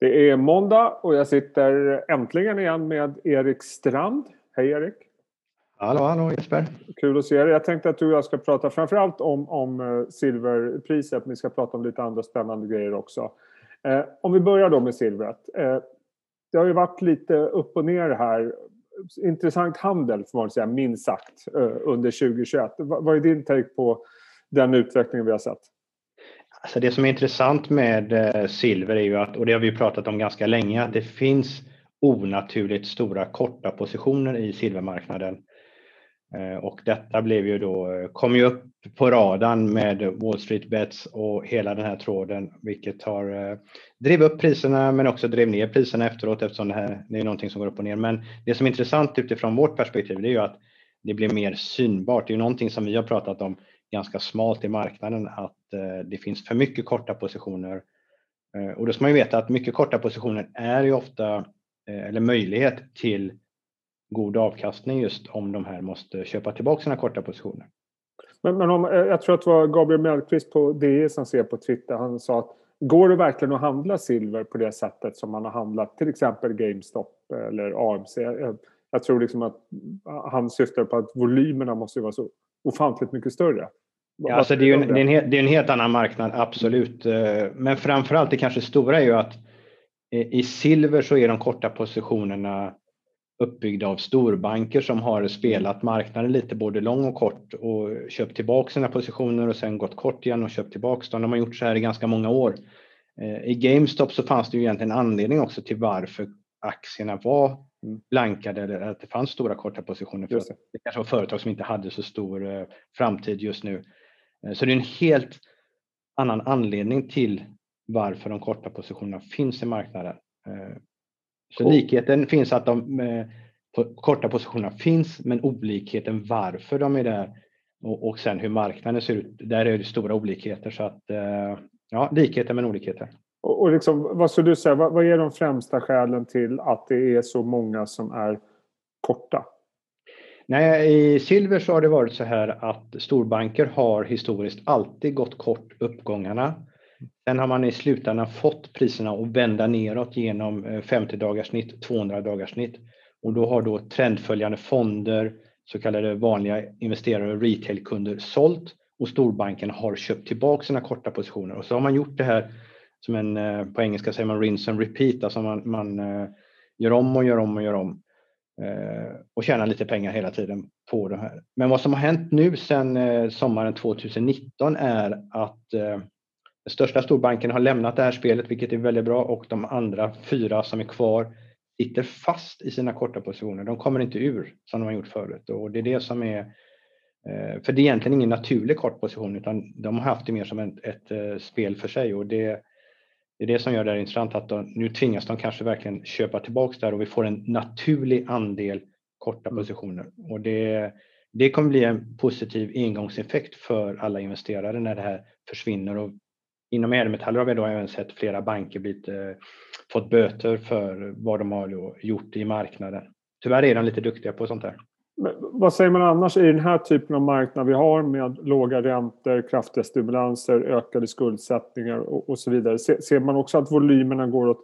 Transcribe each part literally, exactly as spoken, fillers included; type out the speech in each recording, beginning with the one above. Det är måndag och jag sitter äntligen igen med Erik Strand. Hej Erik! Hallå, hallå Jesper! Kul att se dig. Jag tänkte att du och jag ska prata framförallt om, om silverpriset, men vi ska prata om lite andra spännande grejer också. Eh, om vi börjar då med silvret. Eh, det har ju varit lite upp och ner här. Intressant handel får man säga, minst sagt, eh, under tjugohundratjugoett. Va, vad är din take på den utvecklingen vi har sett? Alltså det som är intressant med silver är ju att, och det har vi pratat om ganska länge, att det finns onaturligt stora korta positioner i silvermarknaden. Och detta blev ju då, kom ju upp på radarn med Wall Street Bets och hela den här tråden, vilket har drivit upp priserna men också drivit ner priserna efteråt, eftersom det här det är någonting som går upp och ner. Men det som är intressant utifrån vårt perspektiv det är ju att det blir mer synbart. Det är ju någonting som vi har pratat om ganska smalt i marknaden, att det finns för mycket korta positioner. Och då ska man ju veta att mycket korta positioner är ju ofta, eller möjlighet till god avkastning just om de här måste köpa tillbaka sina korta positioner. Men, men om, jag tror att det var Gabriel Mellqvist på D E som ser på Twitter, han sa att går det verkligen att handla silver på det sättet som man har handlat till exempel GameStop eller A M C? Jag, jag tror liksom att han syftar på att volymerna måste vara så ofantligt mycket större. Ja, alltså det är ju en, det är en, helt, det är en helt annan marknad, absolut. Men framförallt det kanske stora är ju att i silver så är de korta positionerna uppbyggda av storbanker som har spelat marknaden lite både lång och kort och köpt tillbaka sina positioner och sen gått kort igen och köpt tillbaka dem. De har gjort så här i ganska många år. I GameStop så fanns det ju egentligen anledning också till varför aktierna var blankade eller att det fanns stora korta positioner. För att det kanske var företag som inte hade så stor framtid just nu. Så det är en helt annan anledning till varför de korta positionerna finns i marknaden. Så cool. Likheten finns att de eh, korta positionerna finns, men olikheten varför de är där och, och sen hur marknaden ser ut, där är det stora olikheter. Så att, eh, ja, likheter men olikheter. Och, och liksom, vad, så du säger, vad, vad är de främsta skälen till att det är så många som är korta? Nej, i silver så har det varit så här att storbanker har historiskt alltid gått kort uppgångarna. Sen har man i slutändan fått priserna att vända neråt genom femtio-dagars snitt, tvåhundra-dagars snitt. Och då har då trendföljande fonder, så kallade vanliga investerare och retailkunder sålt. Och storbanken har köpt tillbaka sina korta positioner. Och så har man gjort det här som en, på engelska säger man rinse and repeat. Alltså man, man gör om och gör om och gör om. Och tjänar lite pengar hela tiden på det här. Men vad som har hänt nu sedan sommaren tjugonitton är att den största storbanken har lämnat det här spelet, vilket är väldigt bra, och de andra fyra som är kvar sitter fast i sina korta positioner. De kommer inte ur som de har gjort förut, och det är det som är, för det är egentligen ingen naturlig kort position, utan de har haft det mer som ett, ett spel för sig, och det, det är det som gör det intressant att de, nu tvingas de kanske verkligen köpa tillbaka där och vi får en naturlig andel korta positioner, och det det kommer bli en positiv engångseffekt för alla investerare när det här försvinner. Och inom ädelmetaller har vi då även sett flera banker blivit, eh, fått böter för vad de har gjort i marknaden. Tyvärr är de lite duktiga på sånt här. Men vad säger man annars i den här typen av marknad vi har med låga räntor, kraftiga stimulanser, ökade skuldsättningar och, och så vidare? Se, ser man också att volymerna går åt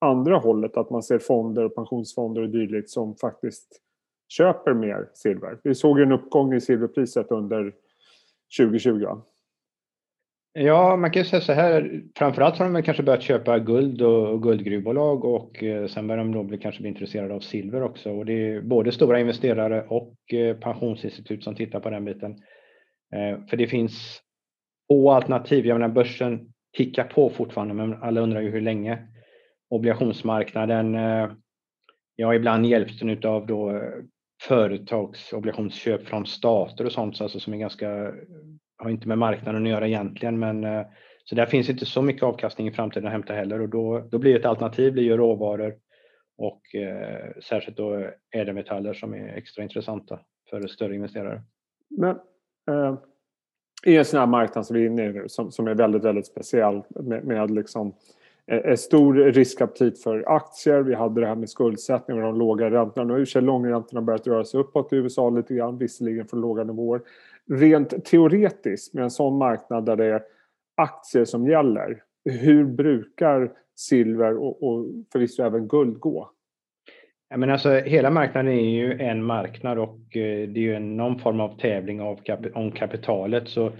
andra hållet? Att man ser fonder, pensionsfonder och dylikt som faktiskt köper mer silver? Vi såg en uppgång i silverpriset under tjugotjugo. Ja, man kan ju säga så här, framförallt har de kanske börjat köpa guld och guldgruvbolag, och sen börjar de då bli, kanske bli intresserade av silver också, och det är både stora investerare och pensionsinstitut som tittar på den biten. För det finns få alternativ, jag menar börsen tickar på fortfarande, men alla undrar ju hur länge. Obligationsmarknaden, ja ibland hjälps den utav då företagsobligationsköp från stater och sånt, alltså som är ganska, har inte med marknaden att göra egentligen, men så där finns inte så mycket avkastning i framtiden att hämta heller, och då, då blir ett alternativ blir ju råvaror och eh, särskilt då ädelmetaller som är extra intressanta för större investerare. Men eh, i en sån här marknad som vi är inne i nu, som, som är väldigt, väldigt speciell med, med liksom eh, stor riskaptit för aktier, vi hade det här med skuldsättning och de låga räntorna, nu har ju sig långräntorna börjat röra sig uppåt i U S A lite grann, visserligen från låga nivåer. Rent teoretiskt med en sån marknad där det är aktier som gäller, hur brukar silver och, och förvisso även guld gå? Ja, men alltså, hela marknaden är ju en marknad och eh, det är ju en, någon form av tävling av kap- om kapitalet. Så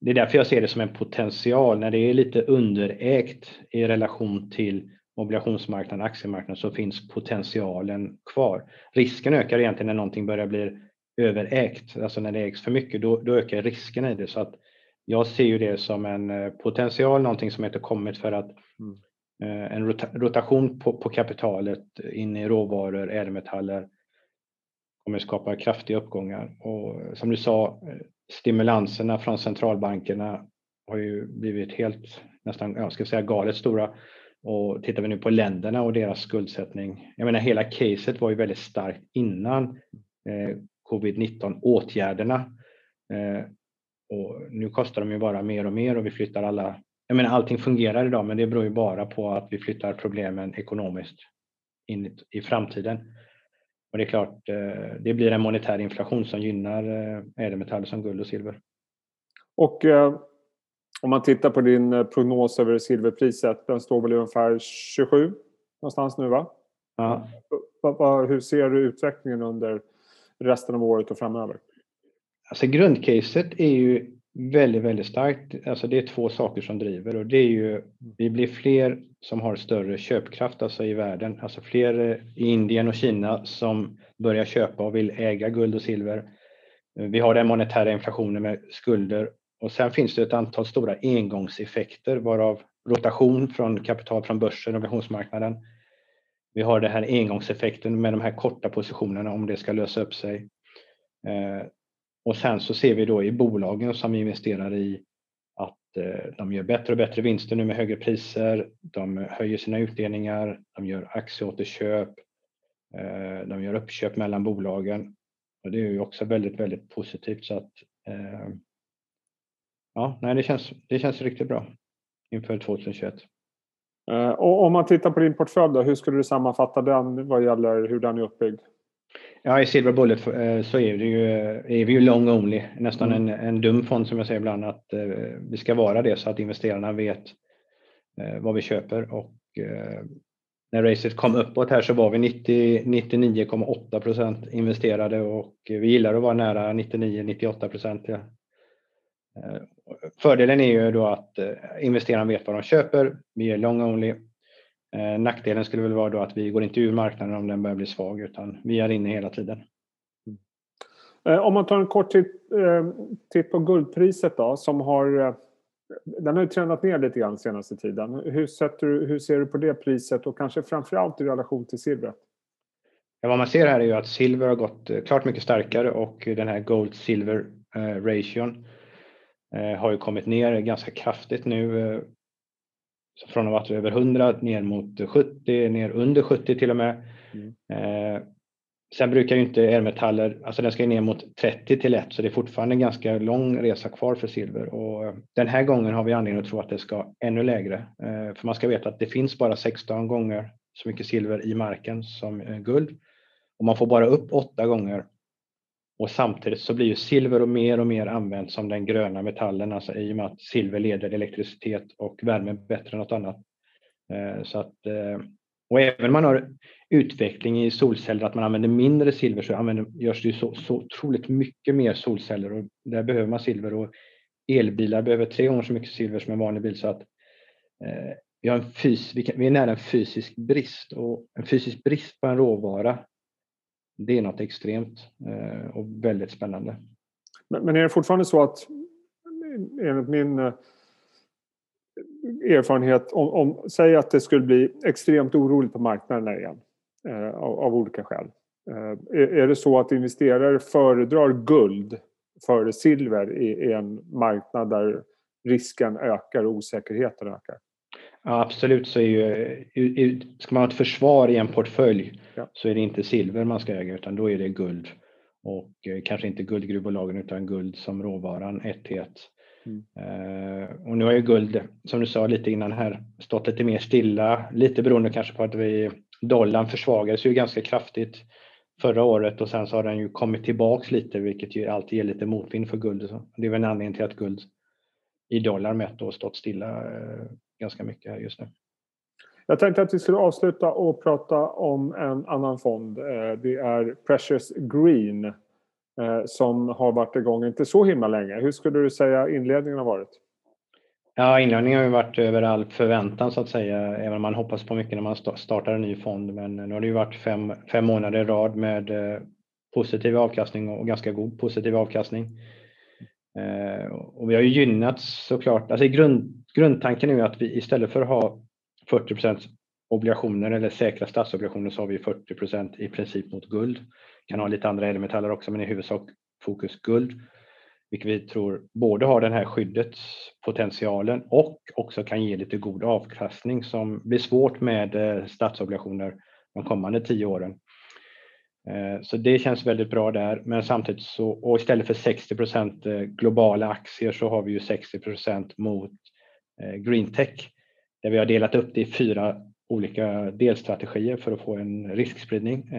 det är därför jag ser det som en potential. När det är lite underägt i relation till obligationsmarknaden, aktiemarknaden, så finns potentialen kvar. Risken ökar egentligen när någonting börjar bli överägt. Alltså när det ägs för mycket, då, då ökar risken i det. Så att jag ser ju det som en potential, någonting som inte kommit för att mm. en rotation på, på kapitalet in i råvaror, ädelmetaller kommer skapa kraftiga uppgångar. Och som du sa, stimulanserna från centralbankerna har ju blivit helt, nästan, jag ska säga galet stora. Och tittar vi nu på länderna och deras skuldsättning. Jag menar, hela caset var ju väldigt starkt innan eh, covid nitton-åtgärderna. Eh, och nu kostar de ju bara mer och mer och vi flyttar alla... Jag menar, allting fungerar idag, men det beror ju bara på att vi flyttar problemen ekonomiskt in i framtiden. Och det är klart, eh, det blir en monetär inflation som gynnar eh, ädelmetaller som guld och silver. Och... Eh... Om man tittar på din prognos över silverpriset, den står väl ungefär tjugosju någonstans nu, va? Ja. Hur ser du utvecklingen under resten av året och framöver? Alltså grundcaset är ju väldigt, väldigt starkt. Alltså det är två saker som driver, och det är ju, vi blir fler som har större köpkraft, alltså i världen. Alltså fler i Indien och Kina som börjar köpa och vill äga guld och silver. Vi har den monetära inflationen med skulder. Och sen finns det ett antal stora engångseffekter, varav rotation från kapital från börsen och obligationsmarknaden. Vi har den här engångseffekten med de här korta positionerna, om det ska lösa upp sig. Eh, och sen så ser vi då i bolagen som vi investerar i att eh, de gör bättre och bättre vinster nu med högre priser. De höjer sina utdelningar, de gör aktieåterköp, eh, de gör uppköp mellan bolagen. Och det är ju också väldigt, väldigt positivt. Så att... Eh, Ja, nej, det känns, det känns riktigt bra inför tjugohundratjugoett. Och om man tittar på din portfölj då, hur skulle du sammanfatta den vad gäller hur den är uppbyggd? Ja, i Silver Bullet så är, det ju, är vi ju long only. Nästan mm. en, en dum fond, som jag säger ibland, att vi ska vara det så att investerarna vet vad vi köper. Och när racet kom uppåt här så var vi nittio, nittionio komma åtta procent investerade, och vi gillar att vara nära nittionio till nittioåtta procent. Ja. Fördelen är ju då att investerarna vet vad de köper. Vi är long only. Nackdelen skulle väl vara då att vi går inte ur marknaden om den börjar bli svag, utan vi är inne hela tiden. Mm. Om man tar en kort titt på guldpriset då, som har, den har ju trendat ner lite grann senaste tiden. Hur, sätter du, hur ser du på det priset, och kanske framförallt i relation till silvret? Ja, vad man ser här är ju att silver har gått klart mycket starkare, och den här gold-silver-ration har ju kommit ner ganska kraftigt nu. Från att ha varit över hundra ner mot sjuttio, ner under sjuttio till och med. Mm. Sen brukar ju inte ädelmetaller, alltså den ska ju ner mot trettio till ett, så det är fortfarande en ganska lång resa kvar för silver. Och den här gången har vi anledning att tro att det ska ännu lägre. För man ska veta att det finns bara sexton gånger så mycket silver i marken som guld. Och man får bara upp åtta gånger. Och samtidigt så blir ju silver och mer och mer använt som den gröna metallen, alltså i och med att silver leder elektricitet och värme bättre än något annat. Så att, och även om man har utveckling i solceller, att man använder mindre silver, så använder, görs det ju så, så otroligt mycket mer solceller, och där behöver man silver, och elbilar behöver tre gånger så mycket silver som en vanlig bil. Så att eh, vi, har en fys, vi, kan, vi är nära en fysisk brist, och en fysisk brist på en råvara. Det är något extremt och väldigt spännande. Men är det fortfarande så att, enligt min erfarenhet, om, om säg att det skulle bli extremt oroligt på marknaden igen, av, av olika skäl. Är, är det så att investerare föredrar guld före silver i, i en marknad där risken ökar och osäkerheten ökar? Ja, absolut, så är ju, ska man ha ett försvar i en portfölj, ja, så är det inte silver man ska äga, utan då är det guld, och kanske inte guldgruvbolagen utan guld som råvaran ett till ett. Mm. Uh, och nu har ju guld, som du sa lite innan här, stått lite mer stilla, lite beroende kanske på att vi, dollarn försvagades ju ganska kraftigt förra året, och sen så har den ju kommit tillbaks lite, vilket ju alltid ger lite motvind för guld. Det är väl en anledning till att guld i dollar mätt och stått stilla ganska mycket just nu. Jag tänkte att vi skulle avsluta och prata om en annan fond. Det är Precious Green som har varit igång inte så himla länge. Hur skulle du säga inledningen har varit? Ja, inledningen har ju varit över all förväntan så att säga. Även om man hoppas på mycket när man startar en ny fond. Men nu har det ju varit fem, fem månader i rad med positiv avkastning och ganska god positiv avkastning. Och vi har ju gynnats såklart. Alltså grund, grundtanken är ju att vi istället för att ha fyrtio procent obligationer eller säkra statsobligationer så har vi fyrtio procent i princip mot guld. Kan ha lite andra ädelmetaller också, men i huvudsak fokus guld. Vilket vi tror både har den här skyddets potentialen och också kan ge lite god avkastning som blir svårt med statsobligationer de kommande tio åren. Så det känns väldigt bra där, men samtidigt så, och istället för sextio procent globala aktier så har vi ju sextio procent mot greentech. Där vi har delat upp det i fyra olika delstrategier för att få en riskspridning.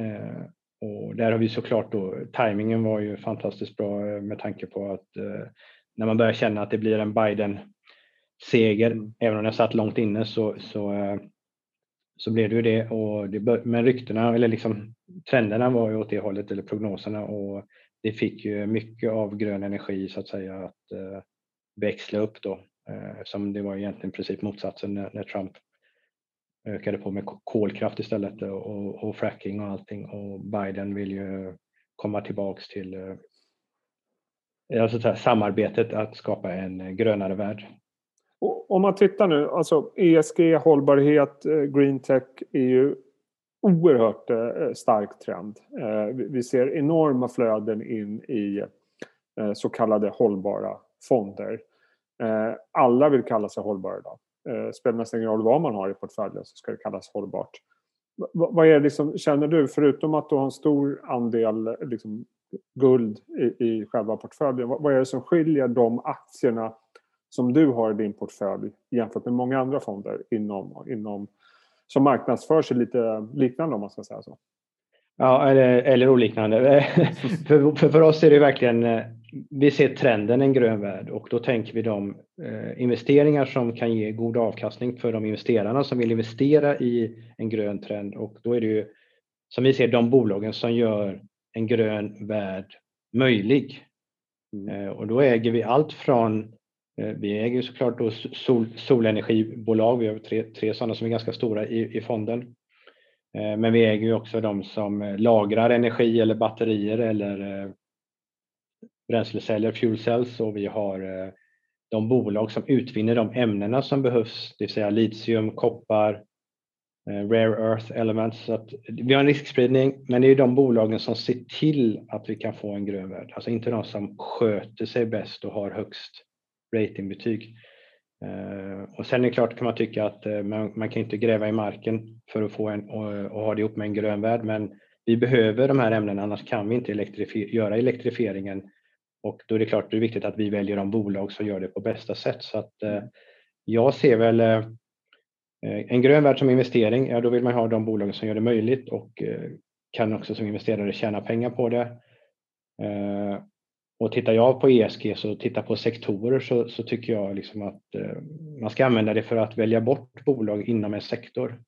Och där har vi såklart då, tajmingen var ju fantastiskt bra med tanke på att när man börjar känna att det blir en Biden-seger, mm. även om den satt långt inne så, så, så blev det ju det. Och det bör, men ryktena, eller liksom trenderna var ju åt det hållet, eller prognoserna, och det fick ju mycket av grön energi så att säga att eh, växla upp då. Som det var egentligen precis motsatsen när Trump ökade på med kolkraft istället och, och fracking och allting. Och Biden vill ju komma tillbaks till alltså här, samarbetet att skapa en grönare värld. Och om man tittar nu, alltså E S G, hållbarhet, green tech är ju oerhört stark trend. Vi ser enorma flöden in i så kallade hållbara fonder. Alla vill kalla sig hållbara idag. Spelar nästan ingen roll vad man har i portföljen så ska det kallas hållbart. Vad är det liksom, känner du, förutom att du har en stor andel liksom, guld i, i själva portföljen, vad är det som skiljer de aktierna som du har i din portfölj jämfört med många andra fonder inom, inom, som marknadsför sig lite liknande om man ska säga så? Ja, eller, eller oliknande. för, för, för oss är det verkligen, vi ser trenden en grön värld och då tänker vi de eh, investeringar som kan ge god avkastning för de investerarna som vill investera i en grön trend. Och då är det ju, som vi ser, de bolagen som gör en grön värld möjlig. Mm. Eh, och då äger vi allt från, eh, vi äger såklart då sol, solenergibolag, vi har tre, tre sådana som är ganska stora i, i fonden. Men vi äger ju också de som lagrar energi eller batterier eller bränsleceller, fuel cells. Och vi har de bolag som utvinner de ämnena som behövs. Det vill säga litium, koppar, rare earth elements. Så att vi har en riskspridning, men det är ju de bolagen som ser till att vi kan få en grön värld. Alltså inte de som sköter sig bäst och har högst ratingbetyg. Och sen är det klart kan man tycka att man, man kan inte gräva i marken för att få en, och, och ha det ihop med en grön värld, men vi behöver de här ämnena, annars kan vi inte elektrifi- göra elektrifieringen, och då är det klart det är viktigt att vi väljer de bolag som gör det på bästa sätt. Så att eh, jag ser väl eh, en grön värld som investering, ja då vill man ha de bolag som gör det möjligt och eh, kan också som investerare tjäna pengar på det. Eh, Och tittar jag på E S G så tittar på sektorer så, så tycker jag liksom att eh, man ska använda det för att välja bort bolag inom en sektor.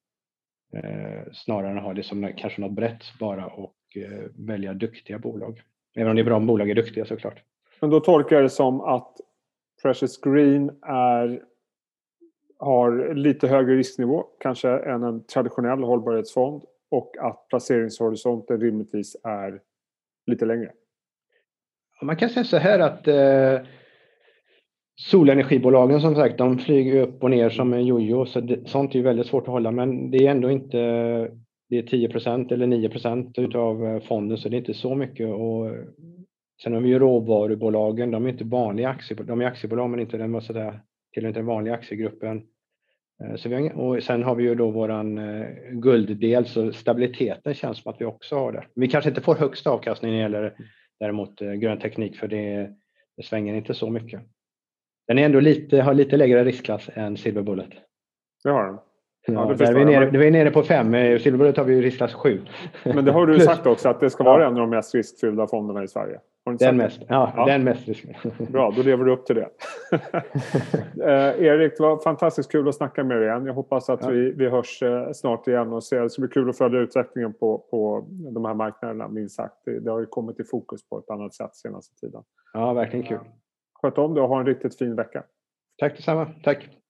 Eh, snarare än att ha det som kanske något brett bara och eh, välja duktiga bolag. Även om det är bra om bolag är duktiga såklart. Men då tolkar jag det som att Precious Green är, har lite högre risknivå kanske än en traditionell hållbarhetsfond och att placeringshorisonten rimligtvis är lite längre. Man kan säga så här att eh, solenergibolagen som sagt, de flyger upp och ner som en jojo, så det, sånt är ju väldigt svårt att hålla, men det är ändå inte, det är tio procent eller nio procent utav fonden, så det är inte så mycket. Och sen har vi ju råvarubolagen, de är inte vanliga aktiebolag, de är aktiebolag men inte den, så där, till inte den vanliga aktiegruppen. Så vi har, och sen har vi ju då våran eh, gulddel, så stabiliteten känns som att vi också har det. Vi kanske inte får högsta avkastning när det gäller däremot eh, grön teknik, för det, det svänger inte så mycket. Den är ändå lite, har lite lägre riskklass än Silver Bullet. Det har den. Ja, ja, det är vi nere, men... är nere på fem. Silver Bullet har vi ju riskklass sju. Men det har du sagt också, att det ska vara en av de mest riskfyllda fonderna i Sverige. Har den, mest, ja, ja. den mest Bra, då lever du upp till det. eh, Erik, det var fantastiskt kul att snacka med dig igen. Jag hoppas att ja. vi, vi hörs eh, snart igen och ser. Det ska bli kul att följa utvecklingen på, på de här marknaderna, minst sagt. Det, det har ju kommit i fokus på ett annat sätt senaste tiden. Ja, verkligen kul. Sköt om det och ha en riktigt fin vecka. Tack detsamma. Tack.